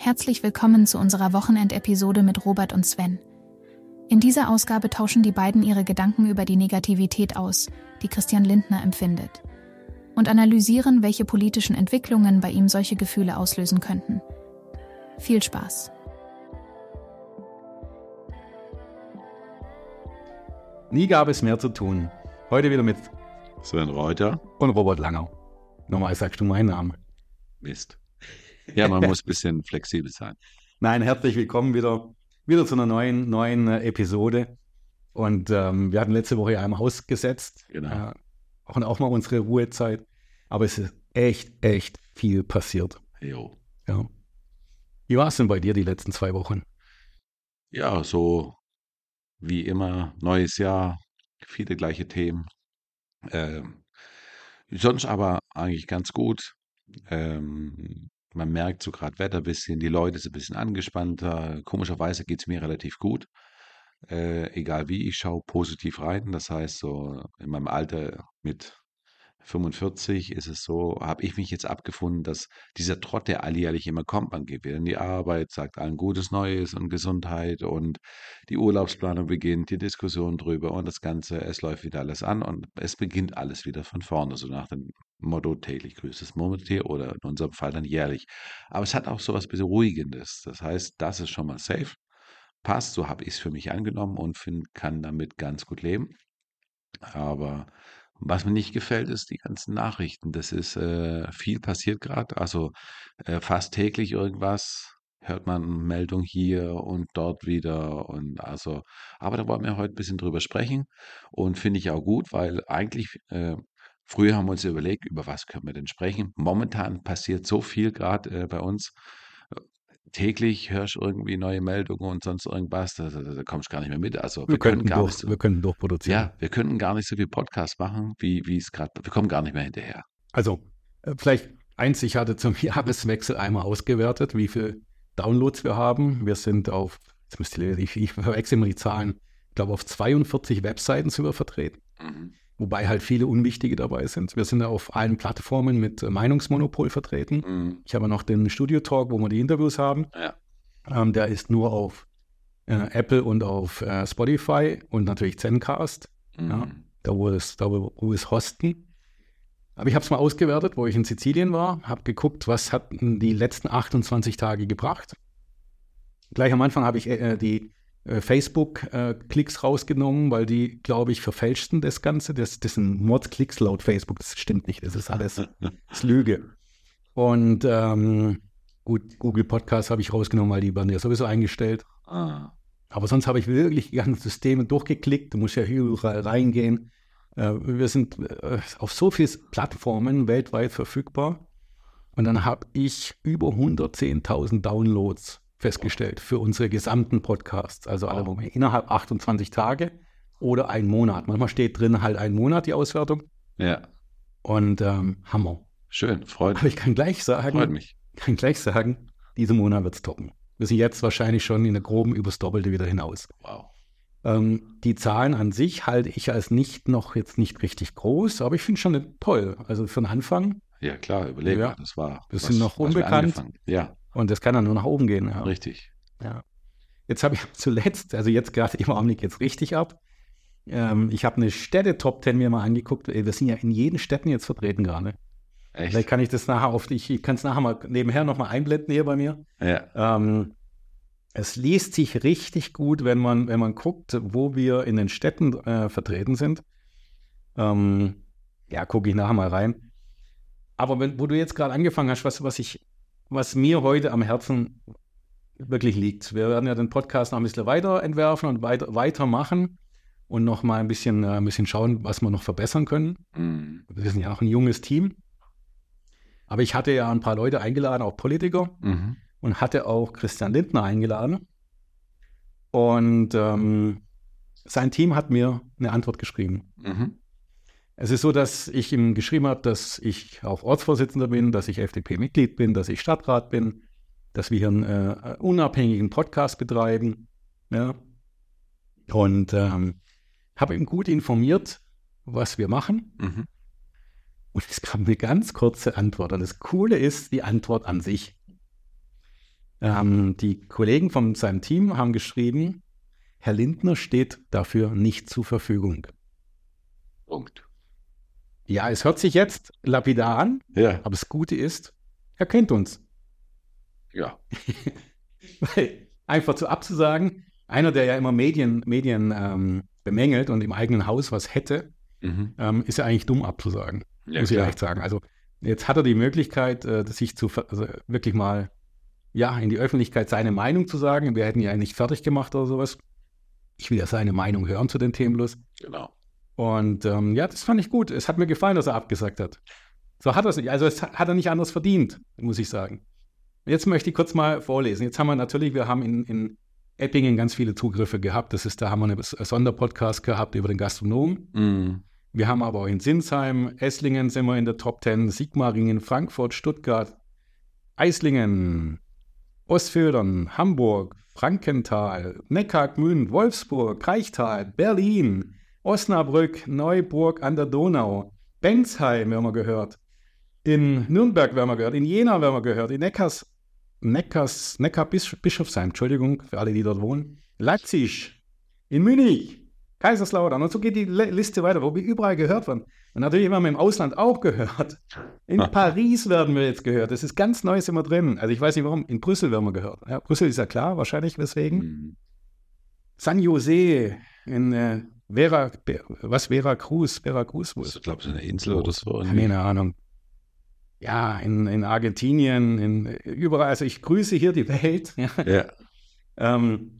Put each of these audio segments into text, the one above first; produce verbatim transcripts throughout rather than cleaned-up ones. Herzlich willkommen zu unserer Wochenendepisode mit Robert und Sven. In dieser Ausgabe tauschen die beiden ihre Gedanken über die Negativität aus, die Christian Lindner empfindet, und analysieren, welche politischen Entwicklungen bei ihm solche Gefühle auslösen könnten. Viel Spaß! Nie gab es mehr zu tun. Heute wieder mit Sven Reuter und Robert Langer. Nochmal sagst du meinen Namen. Mist. Ja, man muss ein bisschen flexibel sein. Nein, herzlich willkommen wieder, wieder zu einer neuen, neuen äh, Episode. Und ähm, wir hatten letzte Woche ja einmal ausgesetzt. Genau. Äh, auch, auch mal unsere Ruhezeit. Aber es ist echt, echt viel passiert. Jo. Ja. Wie war es denn bei dir die letzten zwei Wochen? Ja, so... Wie immer, neues Jahr, viele gleiche Themen. Ähm, sonst aber eigentlich ganz gut. Ähm, man merkt so gerade Wetter ein bisschen, die Leute sind ein bisschen angespannter. Komischerweise geht es mir relativ gut. Äh, egal wie, ich schaue positiv rein. Das heißt, so in meinem Alter mit fünfundvierzig ist es so, habe ich mich jetzt abgefunden, dass dieser Trott, der alljährlich immer kommt, man geht wieder in die Arbeit, sagt allen Gutes Neues und Gesundheit und die Urlaubsplanung beginnt, die Diskussion drüber und das Ganze, es läuft wieder alles an und es beginnt alles wieder von vorne, so nach dem Motto täglich grüßt das Murmeltier oder in unserem Fall dann jährlich. Aber es hat auch so was Beruhigendes, das heißt, das ist schon mal safe, passt, so habe ich es für mich angenommen und find, kann damit ganz gut leben, aber... Was mir nicht gefällt, ist die ganzen Nachrichten. Das ist äh, viel passiert gerade. Also äh, fast täglich irgendwas hört man Meldung hier und dort wieder. Und also, aber da wollen wir heute ein bisschen drüber sprechen und finde ich auch gut, weil eigentlich äh, früher haben wir uns überlegt, über was können wir denn sprechen. Momentan passiert so viel gerade äh, bei uns. Täglich hörst du irgendwie neue Meldungen und sonst irgendwas, da, da, da kommst du gar nicht mehr mit. Also wir, wir können gar durch, nicht so, wir können durchproduzieren. Ja, wir können gar nicht so viel Podcast machen, wie wie es gerade, wir kommen gar nicht mehr hinterher. Also äh, vielleicht eins, ich hatte zum Jahreswechsel einmal ausgewertet, wie viele Downloads wir haben. Wir sind auf, jetzt müsst ihr, ich, ich verwechsel immer die Zahlen, ich glaube auf zweiundvierzig Webseiten sind wir vertreten, mhm. Wobei halt viele unwichtige dabei sind. Wir sind ja auf allen Plattformen mit Meinungsmonopol vertreten. Mhm. Ich habe noch den Studio-Talk, wo wir die Interviews haben. Ja. Ähm, der ist nur auf äh, Apple und auf äh, Spotify und natürlich Zencast, mhm. Ja, da wo es, da wo es hosten. Aber ich habe es mal ausgewertet, wo ich in Sizilien war, habe geguckt, was hatten die letzten achtundzwanzig Tage gebracht. Gleich am Anfang habe ich äh, die Facebook-Klicks äh, rausgenommen, weil die, glaube ich, verfälschten das Ganze. Das, das sind Mordsklicks laut Facebook, das stimmt nicht, das ist alles das ist Lüge. Und ähm, gut, Google Podcast habe ich rausgenommen, weil die waren ja sowieso eingestellt. Ah. Aber sonst habe ich wirklich die ganzen Systeme durchgeklickt, du musst ja überall reingehen. Äh, wir sind äh, auf so vielen Plattformen weltweit verfügbar und dann habe ich über hundertzehntausend Downloads festgestellt für unsere gesamten Podcasts, also alle wow. Innerhalb achtundzwanzig Tage oder einen Monat. Manchmal steht drin halt einen Monat die Auswertung. Ja. Und ähm, Hammer. Schön, freut mich. Aber ich kann gleich sagen, freut mich. kann gleich sagen, diesen Monat wird's toppen. Wir sind jetzt wahrscheinlich schon in der groben übers Doppelte wieder hinaus. Wow. Ähm, die Zahlen an sich halte ich als nicht noch jetzt nicht richtig groß, aber ich finde schon toll. Also für den Anfang. Ja klar, überlegen. Ja. Das war. Wir was, sind noch unbekannt. Ja. Und das kann dann nur nach oben gehen. Ja. Richtig. Ja. Jetzt habe ich zuletzt, also jetzt gerade im Augenblick jetzt richtig ab. Ähm, ich habe eine Städte-Top zehn mir mal angeguckt. Wir sind ja in jeden Städten jetzt vertreten gerade. Echt? Vielleicht kann ich das nachher auf, ich, ich kann es nachher mal nebenher nochmal einblenden hier bei mir. Ja. Ähm, es liest sich richtig gut, wenn man, wenn man guckt, wo wir in den Städten äh, vertreten sind. Ähm, ja, gucke ich nachher mal rein. Aber wenn, wo du jetzt gerade angefangen hast, was, was ich was mir heute am Herzen wirklich liegt. Wir werden ja den Podcast noch ein bisschen weiter entwerfen und weiter, weitermachen und noch mal ein bisschen, ein bisschen schauen, was wir noch verbessern können. Mm. Wir sind ja noch ein junges Team. Aber ich hatte ja ein paar Leute eingeladen, auch Politiker, mm-hmm. und hatte auch Christian Lindner eingeladen. Und ähm, sein Team hat mir eine Antwort geschrieben. Mm-hmm. Es ist so, dass ich ihm geschrieben habe, dass ich auch Ortsvorsitzender bin, dass ich F D P-Mitglied bin, dass ich Stadtrat bin, dass wir hier einen äh, unabhängigen Podcast betreiben. Ja. Und ähm, habe ihm gut informiert, was wir machen. Mhm. Und es kam eine ganz kurze Antwort. Und das Coole ist die Antwort an sich. Ähm, die Kollegen von seinem Team haben geschrieben, Herr Lindner steht dafür nicht zur Verfügung. Punkt. Ja, es hört sich jetzt lapidar an, ja. Aber das Gute ist, er kennt uns. Ja. Weil einfach zu abzusagen, einer, der ja immer Medien, Medien ähm, bemängelt und im eigenen Haus was hätte, mhm. ähm, ist ja eigentlich dumm abzusagen, ja, muss klar. ich echt sagen. Also jetzt hat er die Möglichkeit, äh, sich zu ver- also wirklich mal ja, in die Öffentlichkeit seine Meinung zu sagen. Wir hätten ja nicht fertig gemacht oder sowas. Ich will ja seine Meinung hören zu den Themen bloß. Genau. Und ähm, ja, das fand ich gut. Es hat mir gefallen, dass er abgesagt hat. So hat er es nicht. Also es hat er nicht anders verdient, muss ich sagen. Jetzt möchte ich kurz mal vorlesen. Jetzt haben wir natürlich, wir haben in, in Eppingen ganz viele Zugriffe gehabt. Das ist, da haben wir einen Sonderpodcast gehabt über den Gastronomen. Mm. Wir haben aber auch in Sinsheim, Esslingen sind wir in der Top Ten, Sigmaringen, Frankfurt, Stuttgart, Eislingen, Ostfildern, Hamburg, Frankenthal, Neckargemünd, Wolfsburg, Reichtal, Berlin, Osnabrück, Neuburg an der Donau, Bensheim haben wir gehört. In Nürnberg werden wir gehört, in Jena werden wir gehört, in Neckars, Neckars, Neckar-Bischofsheim, Entschuldigung, für alle, die dort wohnen, Leipzig, in München, Kaiserslautern. Und so geht die Liste weiter, wo wir überall gehört werden. Und natürlich werden wir im Ausland auch gehört. In Ach. Paris werden wir jetzt gehört. Das ist ganz Neues immer drin. Also ich weiß nicht, warum. In Brüssel werden wir gehört. Ja, Brüssel ist ja klar, wahrscheinlich weswegen. Mhm. San Jose, in äh, Vera, was, Veracruz, Veracruz wo ist das? Ich glaube, so eine Insel oder so. Keine Ahnung. Ja, in, in Argentinien, in, überall. Also ich grüße hier die Welt. Ja. ja. ähm,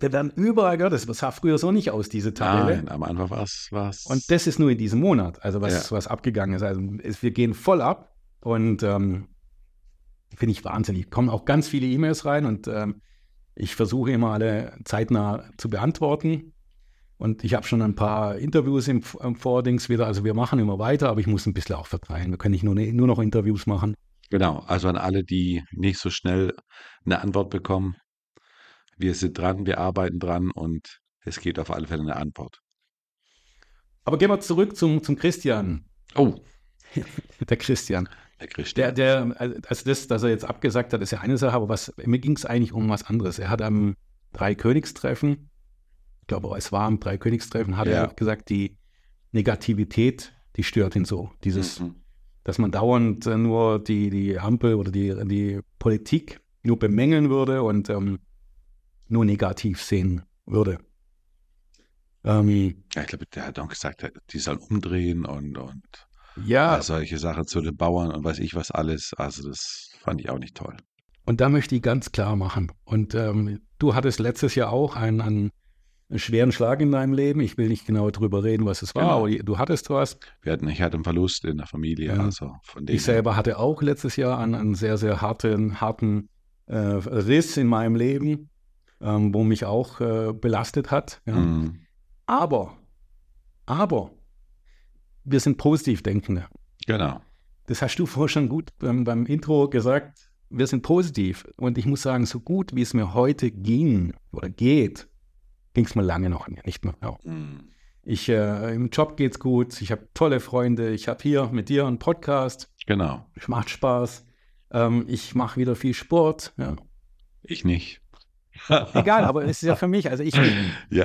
wir werden überall gehört. Das sah früher so nicht aus, diese Tabelle. Nein, am Anfang war es was. Und das ist nur in diesem Monat, also was, ja. was abgegangen ist. Also es, wir gehen voll ab und ähm, finde ich wahnsinnig. Kommen auch ganz viele E-Mails rein und ähm, ich versuche immer alle zeitnah zu beantworten. Und ich habe schon ein paar Interviews im, im Vordings wieder. Also wir machen immer weiter, aber ich muss ein bisschen auch verteilen. Wir können nicht nur, nur noch Interviews machen. Genau, also an alle, die nicht so schnell eine Antwort bekommen. Wir sind dran, wir arbeiten dran und es gibt auf alle Fälle eine Antwort. Aber gehen wir zurück zum, zum Christian. Oh. Der Christian. Der Christian. Der, der, also das, dass er jetzt abgesagt hat, ist ja eine Sache, aber was, mir ging es eigentlich um was anderes. Er hat am Dreikönigstreffen, ich glaube, es war am Dreikönigstreffen, hat ja. er gesagt, die Negativität, die stört ihn so. Dieses, mhm. dass man dauernd nur die, die Ampel oder die, die Politik nur bemängeln würde und ähm, nur negativ sehen würde. Ähm, ja, ich glaube, der hat auch gesagt, die sollen umdrehen und, und ja. solche Sachen zu den Bauern und weiß ich was alles. Also das fand ich auch nicht toll. Und da möchte ich ganz klar machen. Und ähm, du hattest letztes Jahr auch einen, einen einen schweren Schlag in deinem Leben. Ich will nicht genau darüber reden, was es war. Genau. Du hattest was. Wir hatten, ich hatte einen Verlust in der Familie. Ja. Also von dem ich selber hatte auch letztes Jahr einen, einen sehr, sehr harten, harten äh, Riss in meinem Leben, ähm, wo mich auch äh, belastet hat. Ja. Mhm. Aber, aber, wir sind Positivdenkende. Genau. Das hast du vorher schon gut beim, beim Intro gesagt. Wir sind positiv. Und ich muss sagen, so gut wie es mir heute ging oder geht, ging es mir lange noch nicht mehr. Ja. Ich, äh, im Job geht's gut, ich habe tolle Freunde, ich habe hier mit dir einen Podcast. Genau. Es macht Spaß. Ähm, ich mache wieder viel Sport. Ja. Ich nicht. Egal, aber es ist ja für mich. Also ich, ja,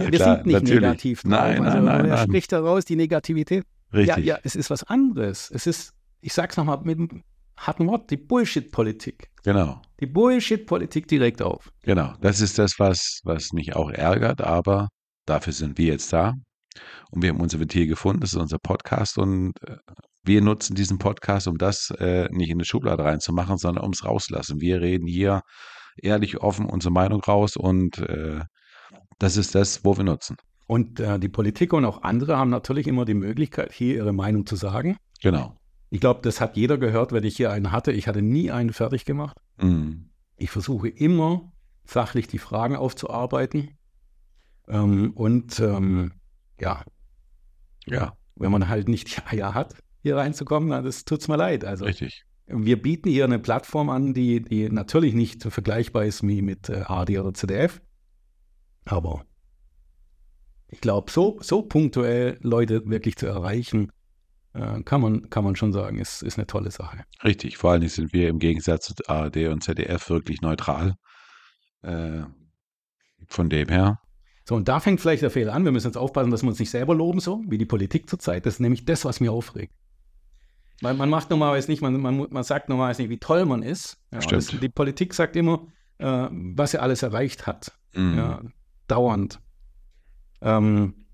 wir klar, sind nicht natürlich. Negativ drauf. Nein, nein, also, nein, er nein. spricht daraus die Negativität. Richtig. Ja, ja, es ist was anderes. Es ist, ich sag's nochmal mit einem harten Wort, die Bullshit-Politik. Genau. Die Bullshit-Politik direkt auf. Genau, das ist das, was, was mich auch ärgert, aber dafür sind wir jetzt da und wir haben unser Ventil gefunden, das ist unser Podcast und wir nutzen diesen Podcast, um das äh, nicht in eine Schublade reinzumachen, sondern um es rauszulassen. Wir reden hier ehrlich, offen unsere Meinung raus und äh, das ist das, wo wir nutzen. Und äh, die Politik und auch andere haben natürlich immer die Möglichkeit, hier ihre Meinung zu sagen. Genau. Ich glaube, das hat jeder gehört, wenn ich hier einen hatte. Ich hatte nie einen fertig gemacht. Mm. Ich versuche immer, sachlich die Fragen aufzuarbeiten. Ähm, und ähm, ja. ja, wenn man halt nicht die Eier hat, hier reinzukommen, na, das tut's mir leid. Also, richtig. Wir bieten hier eine Plattform an, die, die natürlich nicht vergleichbar ist wie mit äh, A R D oder Z D F. Aber ich glaube, so, so punktuell Leute wirklich zu erreichen, äh, kann man, kann man schon sagen, ist, ist eine tolle Sache. Richtig, vor allen Dingen sind wir im Gegensatz zu A R D und Z D F wirklich neutral. Äh, von dem her. So, und da fängt vielleicht der Fehler an. Wir müssen jetzt aufpassen, dass wir uns nicht selber loben, so wie die Politik zurzeit. Das ist nämlich das, was mir aufregt. Weil man macht normalerweise nicht, man, man, man sagt normalerweise nicht, wie toll man ist. Ja, das, die Politik sagt immer, äh, was sie alles erreicht hat. Mm. Ja, dauernd. Ähm,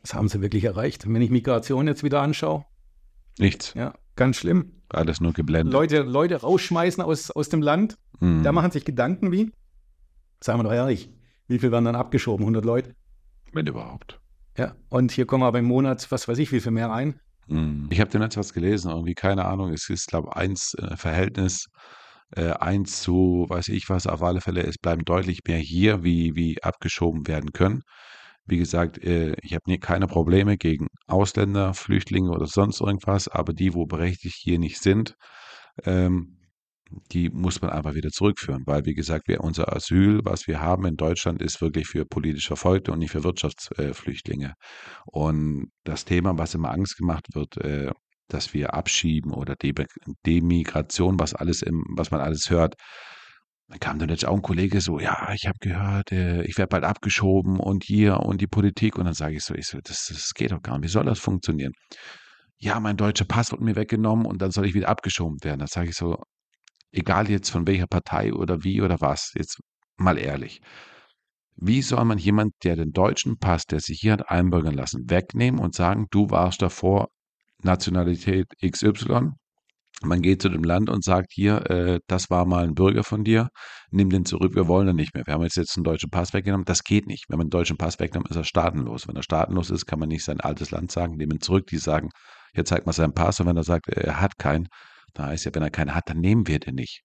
was haben sie wirklich erreicht? Wenn ich Migration jetzt wieder anschaue. Nichts. Ja, ganz schlimm. Alles nur geblendet. Leute, Leute rausschmeißen aus, aus dem Land. Mm. Da machen sich Gedanken wie, sagen wir doch ehrlich, wie viel werden dann abgeschoben? hundert Leute? Wenn überhaupt. Ja, und hier kommen aber im Monat, was weiß ich, wie viel mehr rein. Ich habe den jetzt was gelesen, irgendwie, keine Ahnung, es ist, glaube ich, eins äh, Verhältnis, äh, eins zu, weiß ich was, auf alle Fälle, es bleiben deutlich mehr hier, wie, wie abgeschoben werden können. Wie gesagt, äh, ich habe keine Probleme gegen Ausländer, Flüchtlinge oder sonst irgendwas, aber die, wo berechtigt hier nicht sind, ähm, die muss man einfach wieder zurückführen, weil, wie gesagt, wir, unser Asyl, was wir haben in Deutschland, ist wirklich für politisch Verfolgte und nicht für Wirtschaftsflüchtlinge. Äh, und das Thema, was immer Angst gemacht wird, äh, dass wir abschieben oder De- Demigration, was alles im, was man alles hört, dann kam dann jetzt auch ein Kollege so, ja, ich habe gehört, äh, ich werde bald abgeschoben und hier und die Politik. Und dann sage ich so, ich so das, das geht doch gar nicht, wie soll das funktionieren? Ja, mein deutscher Pass wird mir weggenommen und dann soll ich wieder abgeschoben werden. Dann sage ich so, egal jetzt von welcher Partei oder wie oder was, jetzt mal ehrlich. Wie soll man jemand, der den deutschen Pass, der sich hier hat einbürgern lassen, wegnehmen und sagen, du warst davor Nationalität X Y? Man geht zu dem Land und sagt, hier, äh, das war mal ein Bürger von dir, nimm den zurück, wir wollen den nicht mehr. Wir haben jetzt, jetzt einen deutschen Pass weggenommen, das geht nicht. Wenn man den deutschen Pass wegnimmt, ist er staatenlos. Wenn er staatenlos ist, kann man nicht sein altes Land sagen, nehmen ihn zurück, die sagen, hier zeigt man seinen Pass und wenn er sagt, er hat keinen, da ist ja, wenn er keine hat, dann nehmen wir den nicht.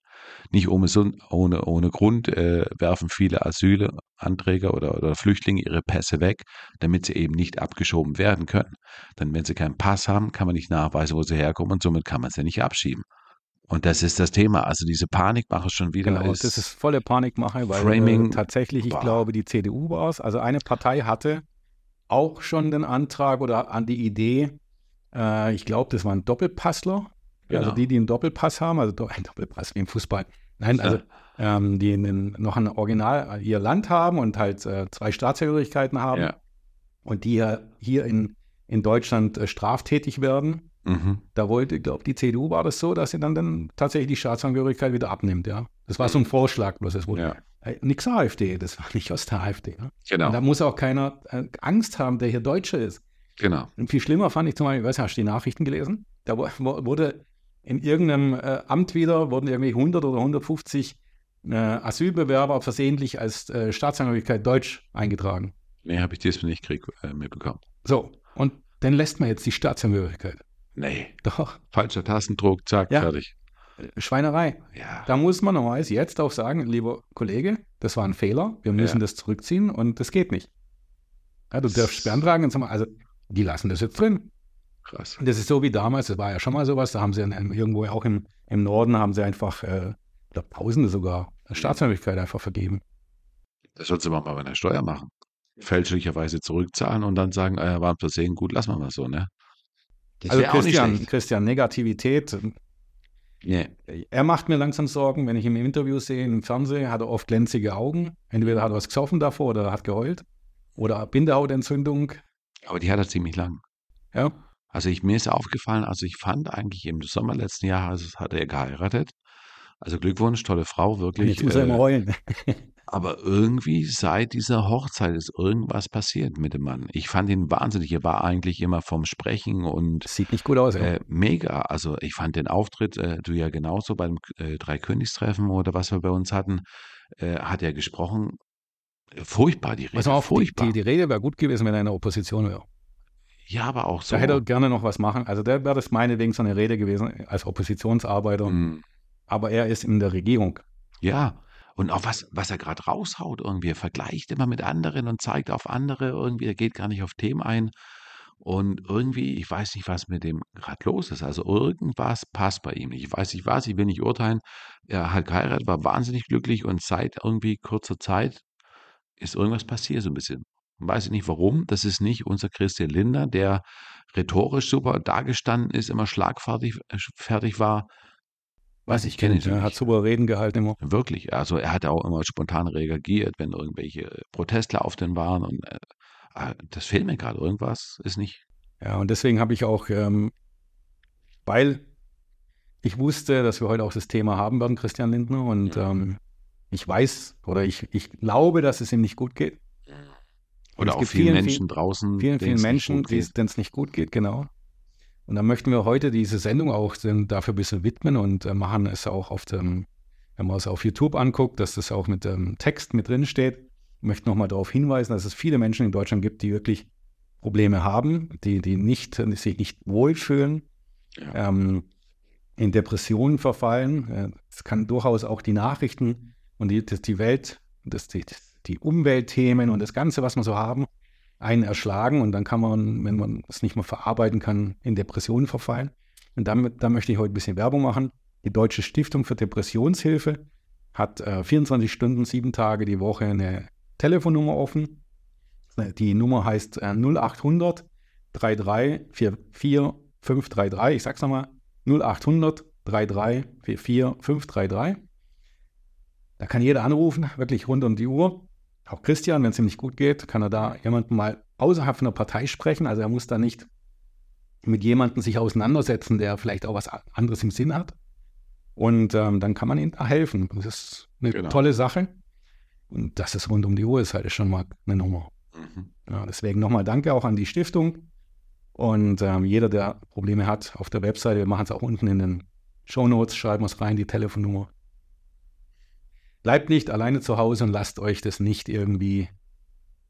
Nicht ohne, ohne, ohne Grund äh, werfen viele Asylanträge oder, oder Flüchtlinge ihre Pässe weg, damit sie eben nicht abgeschoben werden können. Denn wenn sie keinen Pass haben, kann man nicht nachweisen, wo sie herkommen und somit kann man sie nicht abschieben. Und das ist das Thema. Also diese Panikmache schon wieder. Genau, ist das ist volle Panikmache, weil Framing, äh, tatsächlich, ich wow. glaube, die C D U war es. Also eine Partei hatte auch schon den Antrag oder an die Idee, äh, ich glaube, das waren Doppelpassler. Also genau. die, die einen Doppelpass haben, also do- ein Doppelpass wie im Fußball. Nein, also ja. ähm, die einen, noch ein Original ihr Land haben und halt äh, zwei Staatshörigkeiten haben ja. und die ja hier in, in Deutschland äh, straftätig werden. Mhm. Da wollte, ich glaube, die C D U war das so, dass sie dann, dann tatsächlich die Staatsangehörigkeit wieder abnimmt. Ja, das war so ein Vorschlag, bloß es wurde ja. äh, nix AfD, das war nicht aus der AfD. Ne? Genau. Und da muss auch keiner äh, Angst haben, der hier Deutsche ist. Genau. Und viel schlimmer fand ich zum Beispiel, ich weiß, hast du die Nachrichten gelesen? Da wo, wo, wurde in irgendeinem äh, Amt wieder, wurden irgendwie hundert oder hundertfünfzig äh, Asylbewerber versehentlich als äh, Staatsangehörigkeit Deutsch eingetragen. Nee, habe ich diesmal nicht krieg, äh, mitbekommen. So, und dann lässt man jetzt die Staatsangehörigkeit. Nee. Doch. Falscher Tastendruck, zack, ja. fertig. Schweinerei. Ja. Da muss man normalerweise jetzt auch sagen, lieber Kollege, das war ein Fehler, wir müssen ja. das zurückziehen und das geht nicht. Ja, du das darfst beantragen, also die lassen das jetzt drin. Krass. Das ist so wie damals, das war ja schon mal sowas, da haben sie in, irgendwo auch im, im Norden haben sie einfach, äh, ich glaube Tausende sogar, Staatsangehörigkeit einfach vergeben. Das sollst du mal bei einer Steuer machen. Fälschlicherweise zurückzahlen und dann sagen, äh, waren versehen, gut, lassen wir mal so, ne? Das also Christian, Christian, Negativität, yeah. er macht mir langsam Sorgen, wenn ich ihn im Interview sehe, im Fernsehen, hat er oft glänzige Augen, entweder hat er was gesoffen davor oder hat geheult oder Bindehautentzündung. Aber die hat er ziemlich lang. Ja. Also ich, mir ist aufgefallen, also ich fand eigentlich im Sommer letzten Jahres hat er geheiratet. Also Glückwunsch, tolle Frau, wirklich. Jetzt muss er immer heulen. Aber irgendwie seit dieser Hochzeit ist irgendwas passiert mit dem Mann. Ich fand ihn wahnsinnig. Er war eigentlich immer vom Sprechen und sieht nicht gut aus. Äh, mega. Also ich fand den Auftritt, äh, du ja genauso bei dem äh, Dreikönigstreffen oder was wir bei uns hatten, äh, hat er gesprochen. Furchtbar, die Rede. Was auch furchtbar. Die, die Rede wäre gut gewesen, wenn er in der Opposition wäre. Ja, aber auch so. Da hätte er gerne noch was machen. Also da wäre das meinetwegen so eine Rede gewesen als Oppositionsarbeiter. Mm. Aber er ist in der Regierung. Ja, und auch was, was er gerade raushaut irgendwie. Er vergleicht immer mit anderen und zeigt auf andere irgendwie. Er geht gar nicht auf Themen ein. Und irgendwie, ich weiß nicht, was mit dem gerade los ist. Also irgendwas passt bei ihm nicht. Ich weiß nicht was, ich will nicht urteilen. Er hat geheiratet, war wahnsinnig glücklich und seit irgendwie kurzer Zeit ist irgendwas passiert so ein bisschen. Weiß ich nicht warum. Das ist nicht unser Christian Lindner, der rhetorisch super dagestanden ist, immer schlagfertig fertig war. Weiß ich, kenne ihn nicht. Er hat super Reden gehalten immer. Wirklich. Also er hat auch immer spontan reagiert, wenn irgendwelche Protestler auf den waren. Und äh, das fehlt mir gerade. Irgendwas ist nicht. Ja, und deswegen habe ich auch, ähm, weil ich wusste, dass wir heute auch das Thema haben werden, Christian Lindner. Und ja. ähm, ich weiß oder ich, ich glaube, dass es ihm nicht gut geht. Oder auch vielen, vielen Menschen draußen. Vielen, vielen Menschen, denen es nicht gut geht, genau. Und dann möchten wir heute diese Sendung auch dafür ein bisschen widmen und äh, machen es auch auf dem, wenn man es auf YouTube anguckt, dass das auch mit dem ähm, Text mit drin steht. Ich möchte nochmal darauf hinweisen, dass es viele Menschen in Deutschland gibt, die wirklich Probleme haben, die, die, nicht, die sich nicht wohlfühlen, ja. ähm, in Depressionen verfallen. Es kann durchaus auch die Nachrichten und die, die Welt, das, die, die Umweltthemen und das Ganze, was wir so haben, einen erschlagen und dann kann man, wenn man es nicht mehr verarbeiten kann, in Depressionen verfallen. Und damit, da möchte ich heute ein bisschen Werbung machen. Die Deutsche Stiftung für Depressionshilfe hat äh, vierundzwanzig Stunden, sieben Tage die Woche eine Telefonnummer offen. Die Nummer heißt äh, null acht hundert, drei drei vier vier fünf drei drei. Ich sag's nochmal, null acht hundert, drei drei vier vier fünf drei drei. Da kann jeder anrufen, wirklich rund um die Uhr. Auch Christian, wenn es ihm nicht gut geht, kann er da jemanden mal außerhalb von der Partei sprechen. Also er muss da nicht mit jemandem sich auseinandersetzen, der vielleicht auch was anderes im Sinn hat. Und ähm, dann kann man ihm da helfen. Das ist eine genau. tolle Sache. Und dass es rund um die Uhr ist, halt ist schon mal eine Nummer. Mhm. Ja, deswegen nochmal danke auch an die Stiftung. Und ähm, jeder, der Probleme hat, auf der Webseite, wir machen es auch unten in den Shownotes, schreiben wir es rein, die Telefonnummer. Bleibt nicht alleine zu Hause und lasst euch das nicht irgendwie,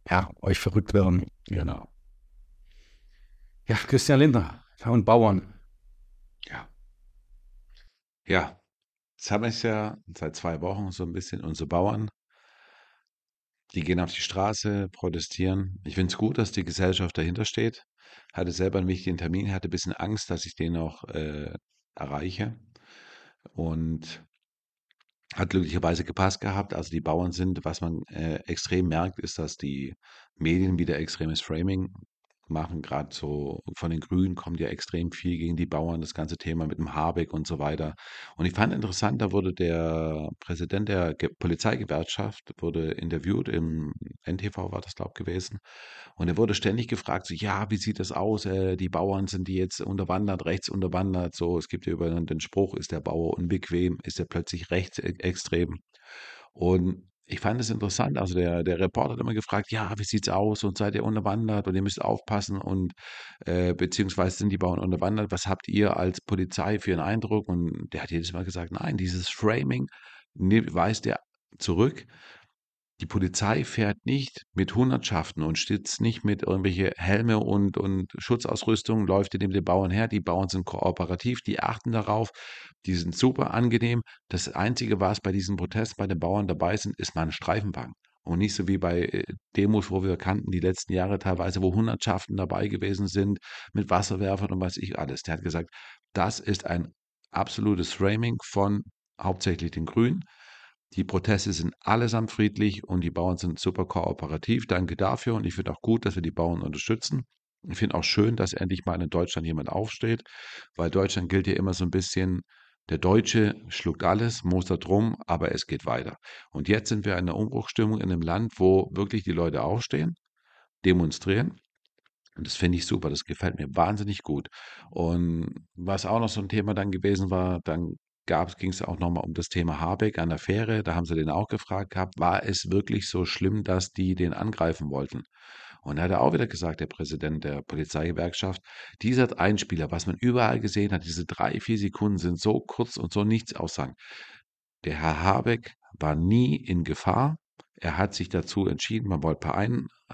ja, euch verrückt werden. Genau. Ja, Christian Lindner und Bauern. Ja. Ja, jetzt haben wir es ja seit zwei Wochen so ein bisschen, unsere Bauern, die gehen auf die Straße, protestieren. Ich finde es gut, dass die Gesellschaft dahinter steht. Hatte selber einen wichtigen Termin, hatte ein bisschen Angst, dass ich den noch äh, erreiche. Und hat glücklicherweise gepasst gehabt. Also die Bauern sind, was man äh, extrem merkt, ist, dass die Medien wieder extremes Framing machen. Gerade so von den Grünen kommt ja extrem viel gegen die Bauern, das ganze Thema mit dem Habeck und so weiter. Und ich fand interessant, da wurde der Präsident der Ge- Polizeigewerkschaft wurde interviewt, im N T V war das, glaube ich, gewesen. Und er wurde ständig gefragt, so, ja, wie sieht das aus? Äh, die Bauern, sind die jetzt unterwandert, rechts unterwandert? So, es gibt ja über den Spruch, ist der Bauer unbequem, ist er plötzlich rechtsextrem? Und ich fand es interessant, also der, der Reporter hat immer gefragt, ja, wie sieht's aus und seid ihr unterwandert und ihr müsst aufpassen und äh, beziehungsweise sind die Bauern unterwandert, was habt ihr als Polizei für einen Eindruck? Und der hat jedes Mal gesagt, nein, dieses Framing weist er zurück. Die Polizei fährt nicht mit Hundertschaften und steht nicht mit irgendwelchen Helme und, und Schutzausrüstung, läuft neben den Bauern her. Die Bauern sind kooperativ, die achten darauf, die sind super angenehm. Das Einzige, was bei diesen Protesten bei den Bauern dabei sind, ist mal ein Streifenwagen. Und nicht so wie bei Demos, wo wir kannten, die letzten Jahre teilweise, wo Hundertschaften dabei gewesen sind, mit Wasserwerfern und weiß ich alles. Der hat gesagt, das ist ein absolutes Framing von hauptsächlich den Grünen. Die Proteste sind allesamt friedlich und die Bauern sind super kooperativ. Danke dafür und ich finde auch gut, dass wir die Bauern unterstützen. Ich finde auch schön, dass endlich mal in Deutschland jemand aufsteht, weil Deutschland gilt ja immer so ein bisschen, der Deutsche schluckt alles, mustert rum, aber es geht weiter. Und jetzt sind wir in einer Umbruchstimmung in einem Land, wo wirklich die Leute aufstehen, demonstrieren. Und das finde ich super, das gefällt mir wahnsinnig gut. Und was auch noch so ein Thema dann gewesen war, dann ging es auch nochmal um das Thema Habeck an der Fähre. Da haben sie den auch gefragt gehabt, war es wirklich so schlimm, dass die den angreifen wollten? Und da hat er auch wieder gesagt, der Präsident der Polizeigewerkschaft, dieser Einspieler, was man überall gesehen hat, diese drei, vier Sekunden sind so kurz und so nichts aussagen. Der Herr Habeck war nie in Gefahr. Er hat sich dazu entschieden, man wollte ein paar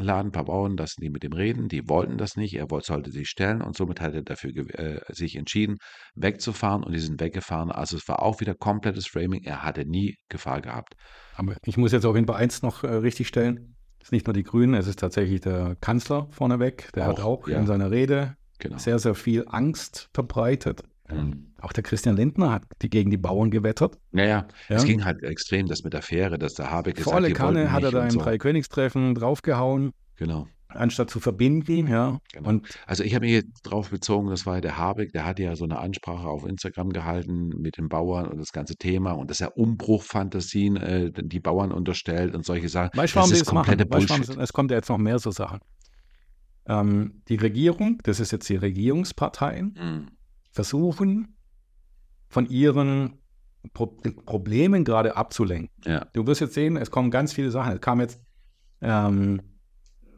einladen, ein paar Bauern, dass die mit ihm reden. Die wollten das nicht, er wollte, sollte sich stellen und somit hat er dafür äh, sich entschieden, wegzufahren und die sind weggefahren. Also es war auch wieder komplettes Framing, er hatte nie Gefahr gehabt. Aber ich muss jetzt auf jeden Fall eins noch äh, richtig stellen, es ist nicht nur die Grünen, es ist tatsächlich der Kanzler vorneweg, der auch, hat auch ja. in seiner Rede genau. sehr, sehr viel Angst verbreitet. Mhm. Auch der Christian Lindner hat die gegen die Bauern gewettert. Naja, ja. es ging halt extrem, das mit der Fähre, dass der Habeck gesagt hat, die wollten nicht. Volle Kanne hat er da im so. Dreikönigstreffen draufgehauen. Genau. Anstatt zu verbinden, ja. Genau. Und also ich habe mich jetzt drauf bezogen, das war ja der Habeck, der hatte ja so eine Ansprache auf Instagram gehalten mit den Bauern und das ganze Thema und dass er Umbruchfantasien äh, die Bauern unterstellt und solche Sachen. Weißt, das ist komplette machen? Bullshit. Weißt, es kommt ja jetzt noch mehr so Sachen. Ähm, die Regierung, das ist jetzt die Regierungsparteien, mhm. versuchen von ihren Pro- Problemen gerade abzulenken. Ja. Du wirst jetzt sehen, es kommen ganz viele Sachen. Es kam jetzt ähm,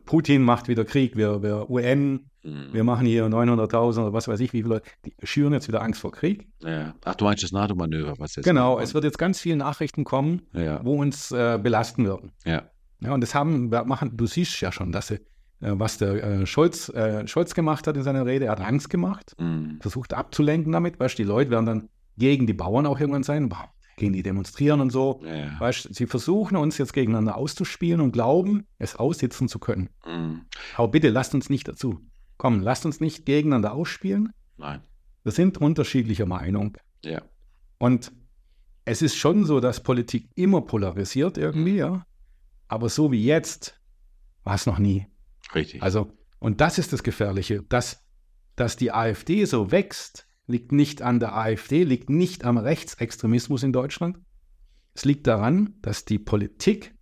Putin macht wieder Krieg, wir, wir U N, wir machen hier neunhunderttausend oder was weiß ich, wie viele Leute, die schüren jetzt wieder Angst vor Krieg. Ja. Ach, du meinst das NATO-Manöver, was jetzt? Genau, kommt. Es wird jetzt ganz viele Nachrichten kommen, ja. wo uns äh, belasten werden. Ja. Ja, und das haben, machen, du siehst ja schon, dass sie, äh, was der äh, Scholz, äh, Scholz gemacht hat in seiner Rede, er hat Angst gemacht, mhm. versucht abzulenken damit, weil die Leute werden dann gegen die Bauern auch irgendwann sein, gegen die demonstrieren und so. Ja. Weißt, sie versuchen uns jetzt gegeneinander auszuspielen und glauben, es aussitzen zu können. Mhm. Aber bitte lasst uns nicht dazu. Komm, lasst uns nicht gegeneinander ausspielen. Nein. Wir sind unterschiedlicher Meinung. Ja. Und es ist schon so, dass Politik immer polarisiert irgendwie, mhm. ja. Aber so wie jetzt war es noch nie. Richtig. Also, und das ist das Gefährliche, dass, dass die AfD so wächst, liegt nicht an der AfD, liegt nicht am Rechtsextremismus in Deutschland. Es liegt daran, dass die Politik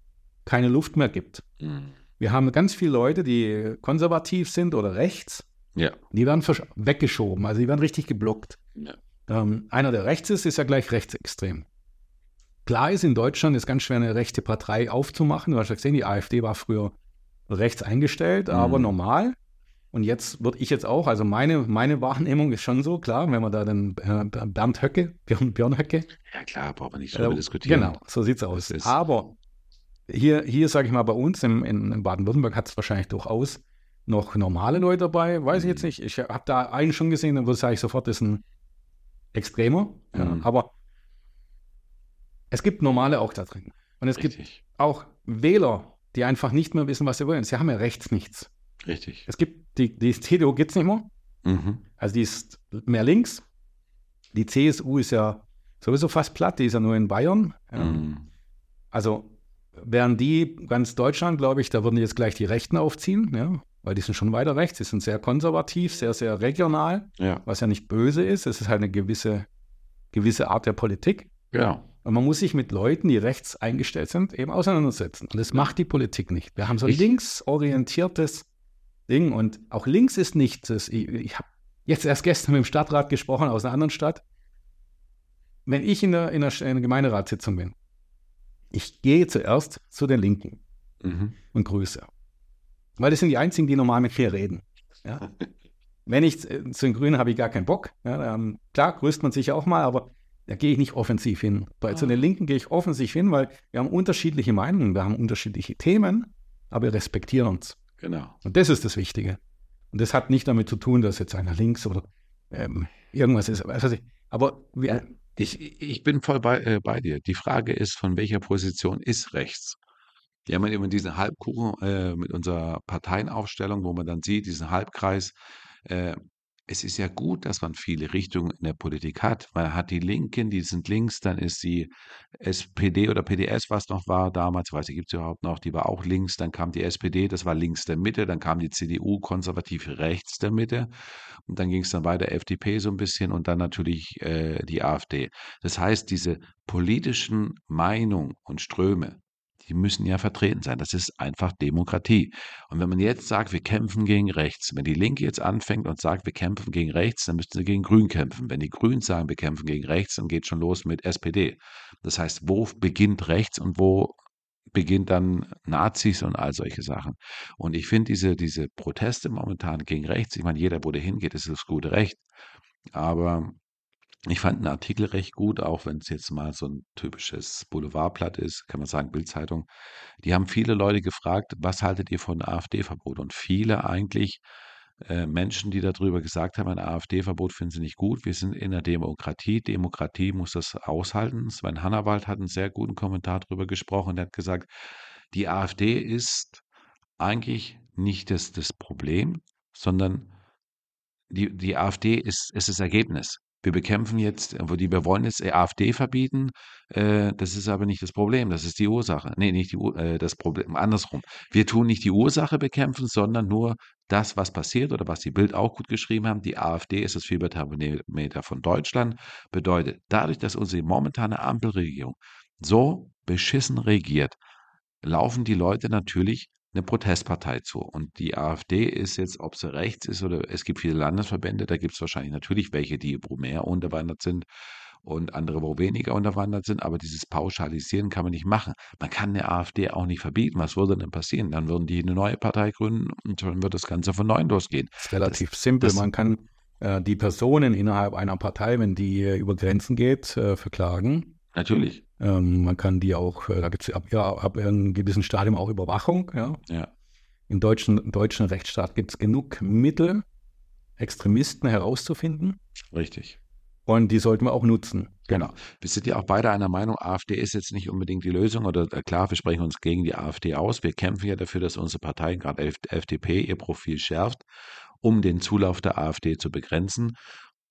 keine Luft mehr gibt. Mhm. Wir haben ganz viele Leute, die konservativ sind oder rechts, ja. die werden versch- weggeschoben, also die werden richtig geblockt. Ja. Ähm, einer, der rechts ist, ist ja gleich rechtsextrem. Klar ist, in Deutschland ist ganz schwer, eine rechte Partei aufzumachen. Du hast ja gesehen, die AfD war früher rechts eingestellt, mhm. aber normal. Und jetzt würde ich jetzt auch, also meine, meine Wahrnehmung ist schon so, klar, wenn man da den äh, Bernd Höcke, Björn, Björn Höcke. Ja klar, braucht man nicht darüber äh, diskutieren. Genau, so sieht es aus. Aber hier, hier sage ich mal, bei uns im, in, in Baden-Württemberg hat es wahrscheinlich durchaus noch normale Leute dabei, weiß mhm. ich jetzt nicht. Ich habe da einen schon gesehen, dann sage ich sofort, das ist ein Extremer. Mhm. Ja, aber es gibt Normale auch da drin. Und es Richtig. Gibt auch Wähler, die einfach nicht mehr wissen, was sie wollen. Sie haben ja rechts nichts. Richtig. Es gibt, die, die C D U gibt es nicht mehr. Mhm. Also die ist mehr links. Die C S U ist ja sowieso fast platt, die ist ja nur in Bayern. Mhm. Also wären die ganz Deutschland, glaube ich, da würden jetzt gleich die Rechten aufziehen, ja? Weil die sind schon weiter rechts, die sind sehr konservativ, sehr, sehr regional, ja. was ja nicht böse ist. Es ist halt eine gewisse, gewisse Art der Politik. Ja. Und man muss sich mit Leuten, die rechts eingestellt sind, eben auseinandersetzen. Und das macht die Politik nicht. Wir haben so ein linksorientiertes Ding. Und auch links ist nichts. Ich, ich habe jetzt erst gestern mit dem Stadtrat gesprochen aus einer anderen Stadt. Wenn ich in der, in der, in der Gemeinderatssitzung bin, ich gehe zuerst zu den Linken mhm. und grüße. Weil das sind die Einzigen, die normal mit mir reden. Ja? Wenn ich zu den Grünen habe ich gar keinen Bock. Ja, dann, klar, grüßt man sich auch mal, aber da gehe ich nicht offensiv hin. Bei ah. zu den Linken gehe ich offensiv hin, weil wir haben unterschiedliche Meinungen, wir haben unterschiedliche Themen, aber wir respektieren uns. Genau. Und das ist das Wichtige. Und das hat nicht damit zu tun, dass jetzt einer links oder ähm, irgendwas ist. Aber, aber wir, ich, ich bin voll bei, äh, bei dir. Die Frage ist, von welcher Position ist rechts? Wir haben ja immer diesen Halbkuchen äh, mit unserer Parteienaufstellung, wo man dann sieht, diesen Halbkreis. Äh, es ist ja gut, dass man viele Richtungen in der Politik hat. Man hat die Linken, die sind links, dann ist die S P D oder P D S, was noch war damals, weiß ich, gibt es überhaupt noch, die war auch links, dann kam die S P D, das war links der Mitte, dann kam die C D U, konservativ rechts der Mitte und dann ging es dann weiter, F D P so ein bisschen und dann natürlich äh, die AfD. Das heißt, diese politischen Meinungen und Ströme, die müssen ja vertreten sein. Das ist einfach Demokratie. Und wenn man jetzt sagt, wir kämpfen gegen rechts, wenn die Linke jetzt anfängt und sagt, wir kämpfen gegen rechts, dann müssten sie gegen Grün kämpfen. Wenn die Grünen sagen, wir kämpfen gegen rechts, dann geht es schon los mit S P D. Das heißt, wo beginnt rechts und wo beginnt dann Nazis und all solche Sachen. Und ich finde diese, diese Proteste momentan gegen rechts, ich meine, jeder, wo der hingeht, ist das gute Recht. Aber ich fand einen Artikel recht gut, auch wenn es jetzt mal so ein typisches Boulevardblatt ist, kann man sagen, Bildzeitung. Die haben viele Leute gefragt, was haltet ihr von AfD-Verbot? Und viele eigentlich äh, Menschen, die darüber gesagt haben, ein AfD-Verbot finden sie nicht gut. Wir sind in der Demokratie. Demokratie muss das aushalten. Sven Hannawald hat einen sehr guten Kommentar darüber gesprochen. Der hat gesagt, die AfD ist eigentlich nicht das, das Problem, sondern die, die AfD ist, ist das Ergebnis. wir bekämpfen jetzt, wir wollen jetzt AfD verbieten, äh, das ist aber nicht das Problem, das ist die Ursache. Nee, nicht die, äh, das Problem, andersrum. Wir tun nicht die Ursache bekämpfen, sondern nur das, was passiert oder was die Bild auch gut geschrieben haben. Die AfD ist das Fieberthermometer von Deutschland. Bedeutet, dadurch, dass unsere momentane Ampelregierung so beschissen regiert, laufen die Leute natürlich eine Protestpartei zu. Und die AfD ist jetzt, ob sie rechts ist oder es gibt viele Landesverbände, da gibt es wahrscheinlich natürlich welche, die wo mehr unterwandert sind und andere, wo weniger unterwandert sind, aber dieses Pauschalisieren kann man nicht machen. Man kann eine AfD auch nicht verbieten. Was würde denn passieren? Dann würden die eine neue Partei gründen und dann würde das Ganze von neuem losgehen. Das ist relativ das, simpel. Das, man kann äh, die Personen innerhalb einer Partei, wenn die äh, über Grenzen geht, äh, verklagen. Natürlich. Ähm, man kann die auch, da gibt es ab, ja, ab einem gewissen Stadium auch Überwachung. Ja. Ja. Im deutschen, im deutschen Rechtsstaat gibt es genug Mittel, Extremisten herauszufinden. Richtig. Und die sollten wir auch nutzen. Genau. Wir sind ja auch beide einer Meinung, AfD ist jetzt nicht unbedingt die Lösung. Oder klar, wir sprechen uns gegen die AfD aus. Wir kämpfen ja dafür, dass unsere Partei, gerade F D P, ihr Profil schärft, um den Zulauf der AfD zu begrenzen.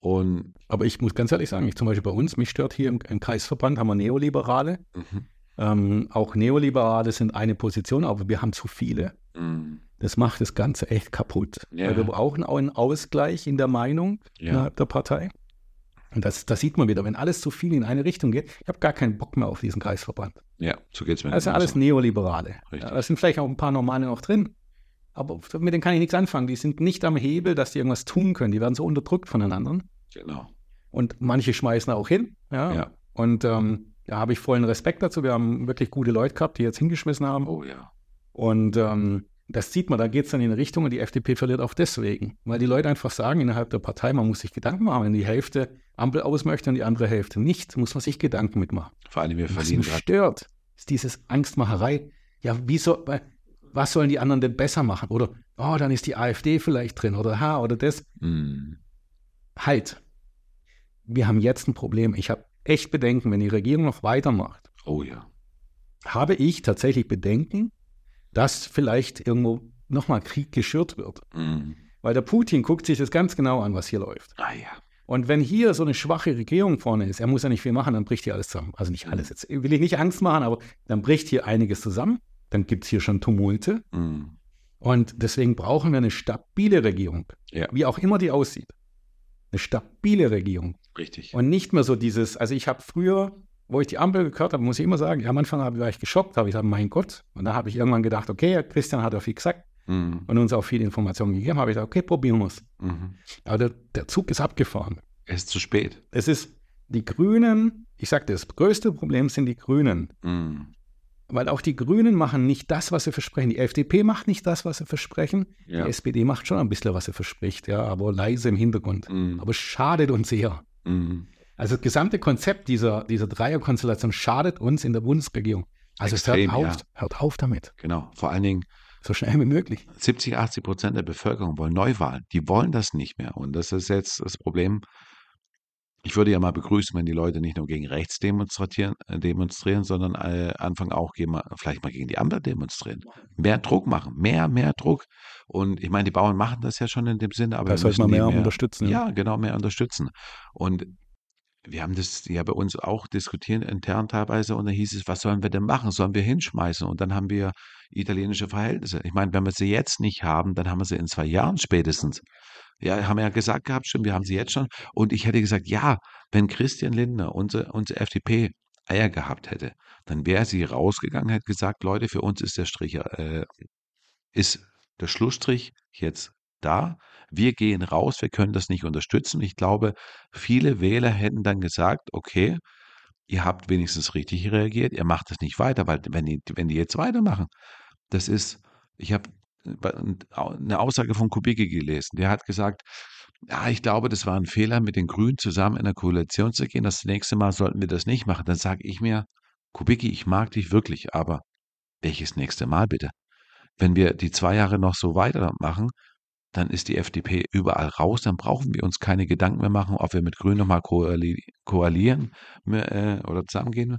Und aber ich muss ganz ehrlich sagen, ich zum Beispiel bei uns, mich stört hier im, im Kreisverband, haben wir Neoliberale. Mhm. Ähm, auch Neoliberale sind eine Position, aber wir haben zu viele. Mhm. Das macht das Ganze echt kaputt. Ja. Weil wir brauchen auch einen Ausgleich in der Meinung ja. innerhalb der Partei. Und das, das sieht man wieder, wenn alles zu viel in eine Richtung geht, ich habe gar keinen Bock mehr auf diesen Kreisverband. Ja, so geht's mir. Das sind alles Neoliberale. Ja, da sind vielleicht auch ein paar Normale noch drin. Aber mit denen kann ich nichts anfangen. Die sind nicht am Hebel, dass die irgendwas tun können. Die werden so unterdrückt von den anderen. Genau. Und manche schmeißen auch hin. Ja. ja. Und ähm, da habe ich vollen Respekt dazu. Wir haben wirklich gute Leute gehabt, die jetzt hingeschmissen haben. Oh ja. Und ähm, das sieht man, da geht es dann in eine Richtung und die F D P verliert auch deswegen. Weil die Leute einfach sagen, innerhalb der Partei, man muss sich Gedanken machen. Wenn die Hälfte Ampel aus möchte und die andere Hälfte nicht, muss man sich Gedanken mitmachen. Vor allem, wir verlieren gerade. Was mich stört, ist dieses Angstmacherei. Ja, wieso... Was sollen die anderen denn besser machen? Oder, oh, dann ist die AfD vielleicht drin oder ha, oder das. Mm. Halt. Wir haben jetzt ein Problem. Ich habe echt Bedenken, wenn die Regierung noch weitermacht. Oh ja. Habe ich tatsächlich Bedenken, dass vielleicht irgendwo nochmal Krieg geschürt wird. Mm. Weil der Putin guckt sich das ganz genau an, was hier läuft. Ah ja. Und wenn hier so eine schwache Regierung vorne ist, er muss ja nicht viel machen, dann bricht hier alles zusammen. Also nicht alles. Jetzt will ich nicht Angst machen, aber dann bricht hier einiges zusammen. Dann gibt es hier schon Tumulte. Mm. Und deswegen brauchen wir eine stabile Regierung, ja. wie auch immer die aussieht. Eine stabile Regierung. Richtig. Und nicht mehr so dieses, also ich habe früher, wo ich die Ampel gehört habe, muss ich immer sagen, ja, am Anfang war ich geschockt, habe ich gesagt, mein Gott. Und da habe ich irgendwann gedacht, okay, Christian hat ja viel gesagt mm. und uns auch viel Informationen gegeben, habe ich gesagt, okay, probieren wir es. Mm. Aber der, der Zug ist abgefahren. Es ist zu spät. Es ist, die Grünen, ich sagte, das größte Problem sind die Grünen. Mm. Weil auch die Grünen machen nicht das, was sie versprechen. Die F D P macht nicht das, was sie versprechen. Ja. Die S P D macht schon ein bisschen, was sie verspricht, ja, aber leise im Hintergrund. Mm. Aber es schadet uns sehr. Mm. Also das gesamte Konzept dieser, dieser Dreierkonstellation schadet uns in der Bundesregierung. Also extrem, es hört auf, ja. hört auf damit. Genau, vor allen Dingen so schnell wie möglich. siebzig, achtzig Prozent der Bevölkerung wollen Neuwahlen. Die wollen das nicht mehr. Und das ist jetzt das Problem. Ich würde ja mal begrüßen, wenn die Leute nicht nur gegen rechts demonstrieren, demonstrieren sondern äh, anfangen auch gegen, vielleicht mal gegen die Ampel demonstrieren. Mehr Druck machen, mehr, mehr Druck. Und ich meine, die Bauern machen das ja schon in dem Sinne. Aber das sollte man mehr, mehr unterstützen. Ja, genau, mehr unterstützen. Und wir haben das ja bei uns auch diskutiert, intern teilweise. Und dann hieß es, was sollen wir denn machen? Sollen wir hinschmeißen? Und dann haben wir italienische Verhältnisse. Ich meine, wenn wir sie jetzt nicht haben, dann haben wir sie in zwei Jahren spätestens. Ja, haben wir ja gesagt gehabt, stimmt, wir haben sie jetzt schon. Und ich hätte gesagt, ja, wenn Christian Lindner, unsere, unsere F D P, Eier gehabt hätte, dann wäre sie rausgegangen, hätte gesagt, Leute, für uns ist der Strich, äh, ist der Schlussstrich jetzt da. Wir gehen raus, wir können das nicht unterstützen. Ich glaube, viele Wähler hätten dann gesagt, okay, ihr habt wenigstens richtig reagiert, ihr macht es nicht weiter, weil wenn die, wenn die jetzt weitermachen, das ist, ich habe eine Aussage von Kubicki gelesen. Der hat gesagt, ja, ich glaube, das war ein Fehler, mit den Grünen zusammen in der Koalition zu gehen. Das nächste Mal sollten wir das nicht machen. Dann sage ich mir, Kubicki, ich mag dich wirklich, aber welches nächste Mal bitte? Wenn wir die zwei Jahre noch so weitermachen, dann ist die F D P überall raus, dann brauchen wir uns keine Gedanken mehr machen, ob wir mit Grünen nochmal koali- koalieren äh, oder zusammengehen.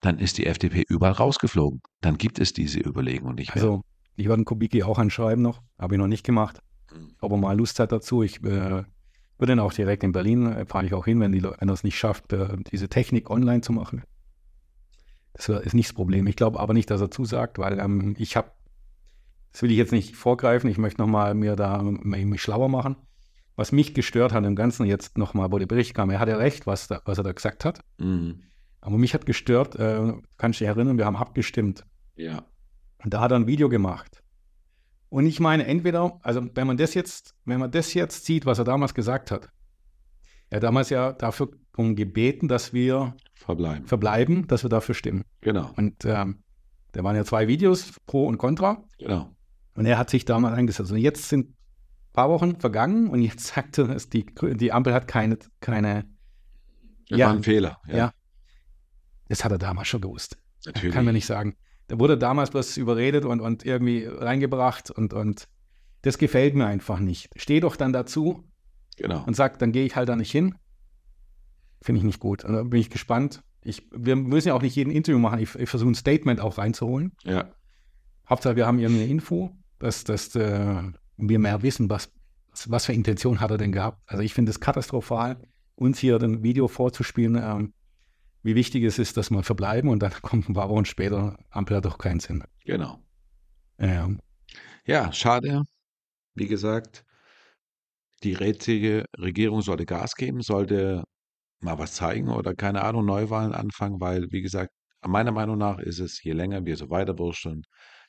Dann ist die F D P überall rausgeflogen. Dann gibt es diese Überlegung nicht mehr. Also, ich werde Kubicki auch anschreiben noch, habe ich noch nicht gemacht. Ob er mal Lust hat dazu. Ich äh, Würde dann auch direkt in Berlin, fahre ich auch hin, wenn die Leute, wenn das nicht schafft, diese Technik online zu machen. Das ist nicht das Problem. Ich glaube aber nicht, dass er zusagt, weil ähm, ich habe, das will ich jetzt nicht vorgreifen, ich möchte nochmal mir da mich schlauer machen. Was mich gestört hat im Ganzen jetzt nochmal, wo der Bericht kam, er hatte recht, was, da, was er da gesagt hat. Mhm. Aber mich hat gestört, äh, kannst du dich erinnern, wir haben abgestimmt. Ja. Und da hat er ein Video gemacht. Und ich meine, entweder, also wenn man das jetzt, wenn man das jetzt sieht, was er damals gesagt hat, er hat damals ja dafür um gebeten, dass wir verbleiben, verbleiben dass wir dafür stimmen. Genau. Und ähm, da waren ja zwei Videos, Pro und Contra. Genau. Und er hat sich damals eingesetzt. Und jetzt sind ein paar Wochen vergangen und jetzt sagt er, dass die, die Ampel hat keine, keine. Das ja, war ein Fehler. Ja. ja. Das hat er damals schon gewusst. Natürlich. Kann man nicht sagen. Da wurde damals bloß überredet und, und irgendwie reingebracht und, und das gefällt mir einfach nicht. Steh doch dann dazu genau. und sag, dann gehe ich halt da nicht hin. Finde ich nicht gut. Da bin ich gespannt. Ich, wir müssen ja auch nicht jeden Interview machen. Ich, ich versuche ein Statement auch reinzuholen. Ja. Hauptsache, wir haben irgendeine Info, dass, dass äh, wir mehr wissen, was, was für Intention hat er denn gehabt. Also ich finde es katastrophal, uns hier ein Video vorzuspielen, ähm, wie wichtig es ist, dass wir verbleiben und dann kommt ein paar Wochen später, Ampel hat doch keinen Sinn. Genau. Ja, ja schade. Wie gesagt, die jetzige Regierung sollte Gas geben, sollte mal was zeigen oder keine Ahnung, Neuwahlen anfangen, weil, wie gesagt, meiner Meinung nach ist es, je länger wir so weiterwurschteln,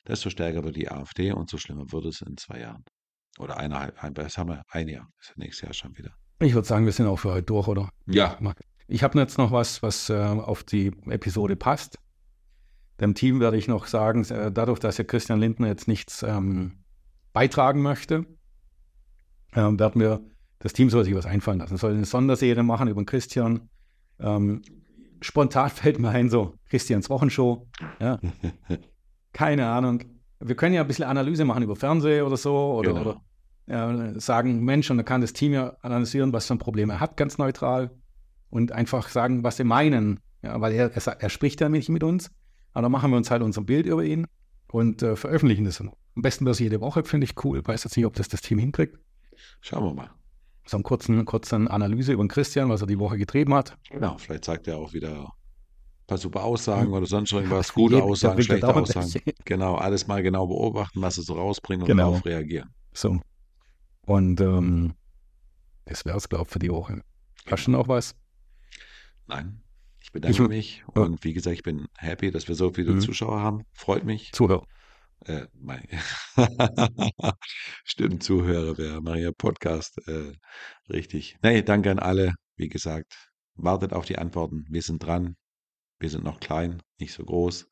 desto stärker wird die AfD und so schlimmer wird es in zwei Jahren. Oder eineinhalb, ein, das haben wir ein Jahr, das ist nächstes Jahr schon wieder. Ich würde sagen, wir sind auch für heute durch, oder? Ja. Marc. Ich habe jetzt noch was, was äh, auf die Episode passt. Dem Team werde ich noch sagen, äh, dadurch, dass ja Christian Lindner jetzt nichts ähm, beitragen möchte, ähm, werden wir, das Team soll sich was einfallen lassen. Soll eine Sonderserie machen über Christian. Ähm, spontan fällt mir ein, so Christians Wochenshow. Ja. Keine Ahnung. Wir können ja ein bisschen Analyse machen über Fernsehen oder so. Oder, genau. oder äh, sagen, Mensch, und dann kann das Team ja analysieren, was für ein Problem er hat, ganz neutral. Und einfach sagen, was sie meinen. Ja, weil er, er, er spricht ja nicht mit uns, aber dann machen wir uns halt unser Bild über ihn und äh, veröffentlichen das. Am besten das jede Woche, finde ich cool. Weiß jetzt nicht, ob das das Team hinkriegt. Schauen wir mal. So einen kurzen, kurzen Analyse über den Christian, was er die Woche getrieben hat. Genau, vielleicht sagt er auch wieder ein paar super Aussagen mhm. oder sonst irgendwas. Gute Jed, Aussagen, schlechte Aussagen. Genau, alles mal genau beobachten, was er so rausbringt und genau. darauf reagieren. So. Und ähm, das wäre es, glaube ich, für die Woche. Hast du noch was? Nein, ich bedanke ich, mich ja. und wie gesagt, ich bin happy, dass wir so viele mhm. Zuschauer haben. Freut mich. Zuhörer. Äh, mein Stimmt, Zuhörer wäre Maria Podcast. Äh, richtig. Nee, danke an alle. Wie gesagt, wartet auf die Antworten. Wir sind dran. Wir sind noch klein, nicht so groß.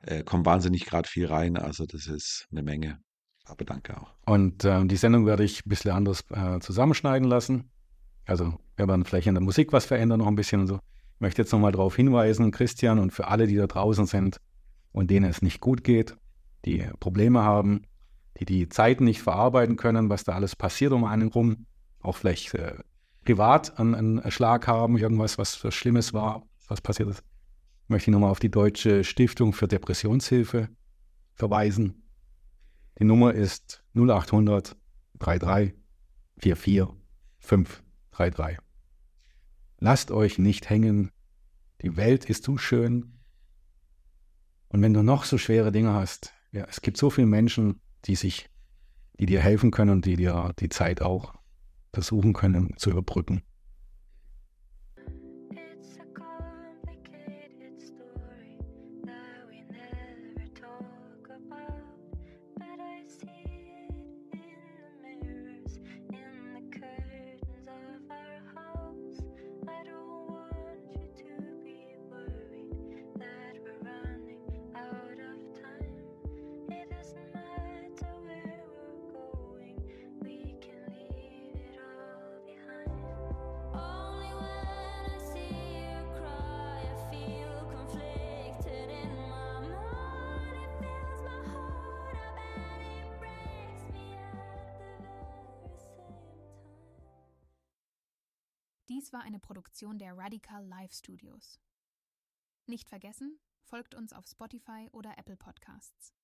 Äh, kommt wahnsinnig gerade viel rein. Also das ist eine Menge. Aber danke auch. Und äh, die Sendung werde ich ein bisschen anders äh, zusammenschneiden lassen. Also wir werden vielleicht in der Musik was verändern noch ein bisschen und so. Ich möchte jetzt nochmal darauf hinweisen, Christian, und für alle, die da draußen sind und denen es nicht gut geht, die Probleme haben, die die Zeiten nicht verarbeiten können, was da alles passiert um einen rum, auch vielleicht äh, privat einen, einen Schlag haben, irgendwas, was, was Schlimmes war, was passiert ist, möchte ich nochmal auf die Deutsche Stiftung für Depressionshilfe verweisen. Die Nummer ist null acht hundert drei drei vier vier fünf. drei drei. Lasst euch nicht hängen. Die Welt ist zu schön. Und wenn du noch so schwere Dinge hast, ja, es gibt so viele Menschen, die sich, die dir helfen können und die dir die Zeit auch versuchen können zu überbrücken. Dies war eine Produktion der Radical Live Studios. Nicht vergessen, folgt uns auf Spotify oder Apple Podcasts.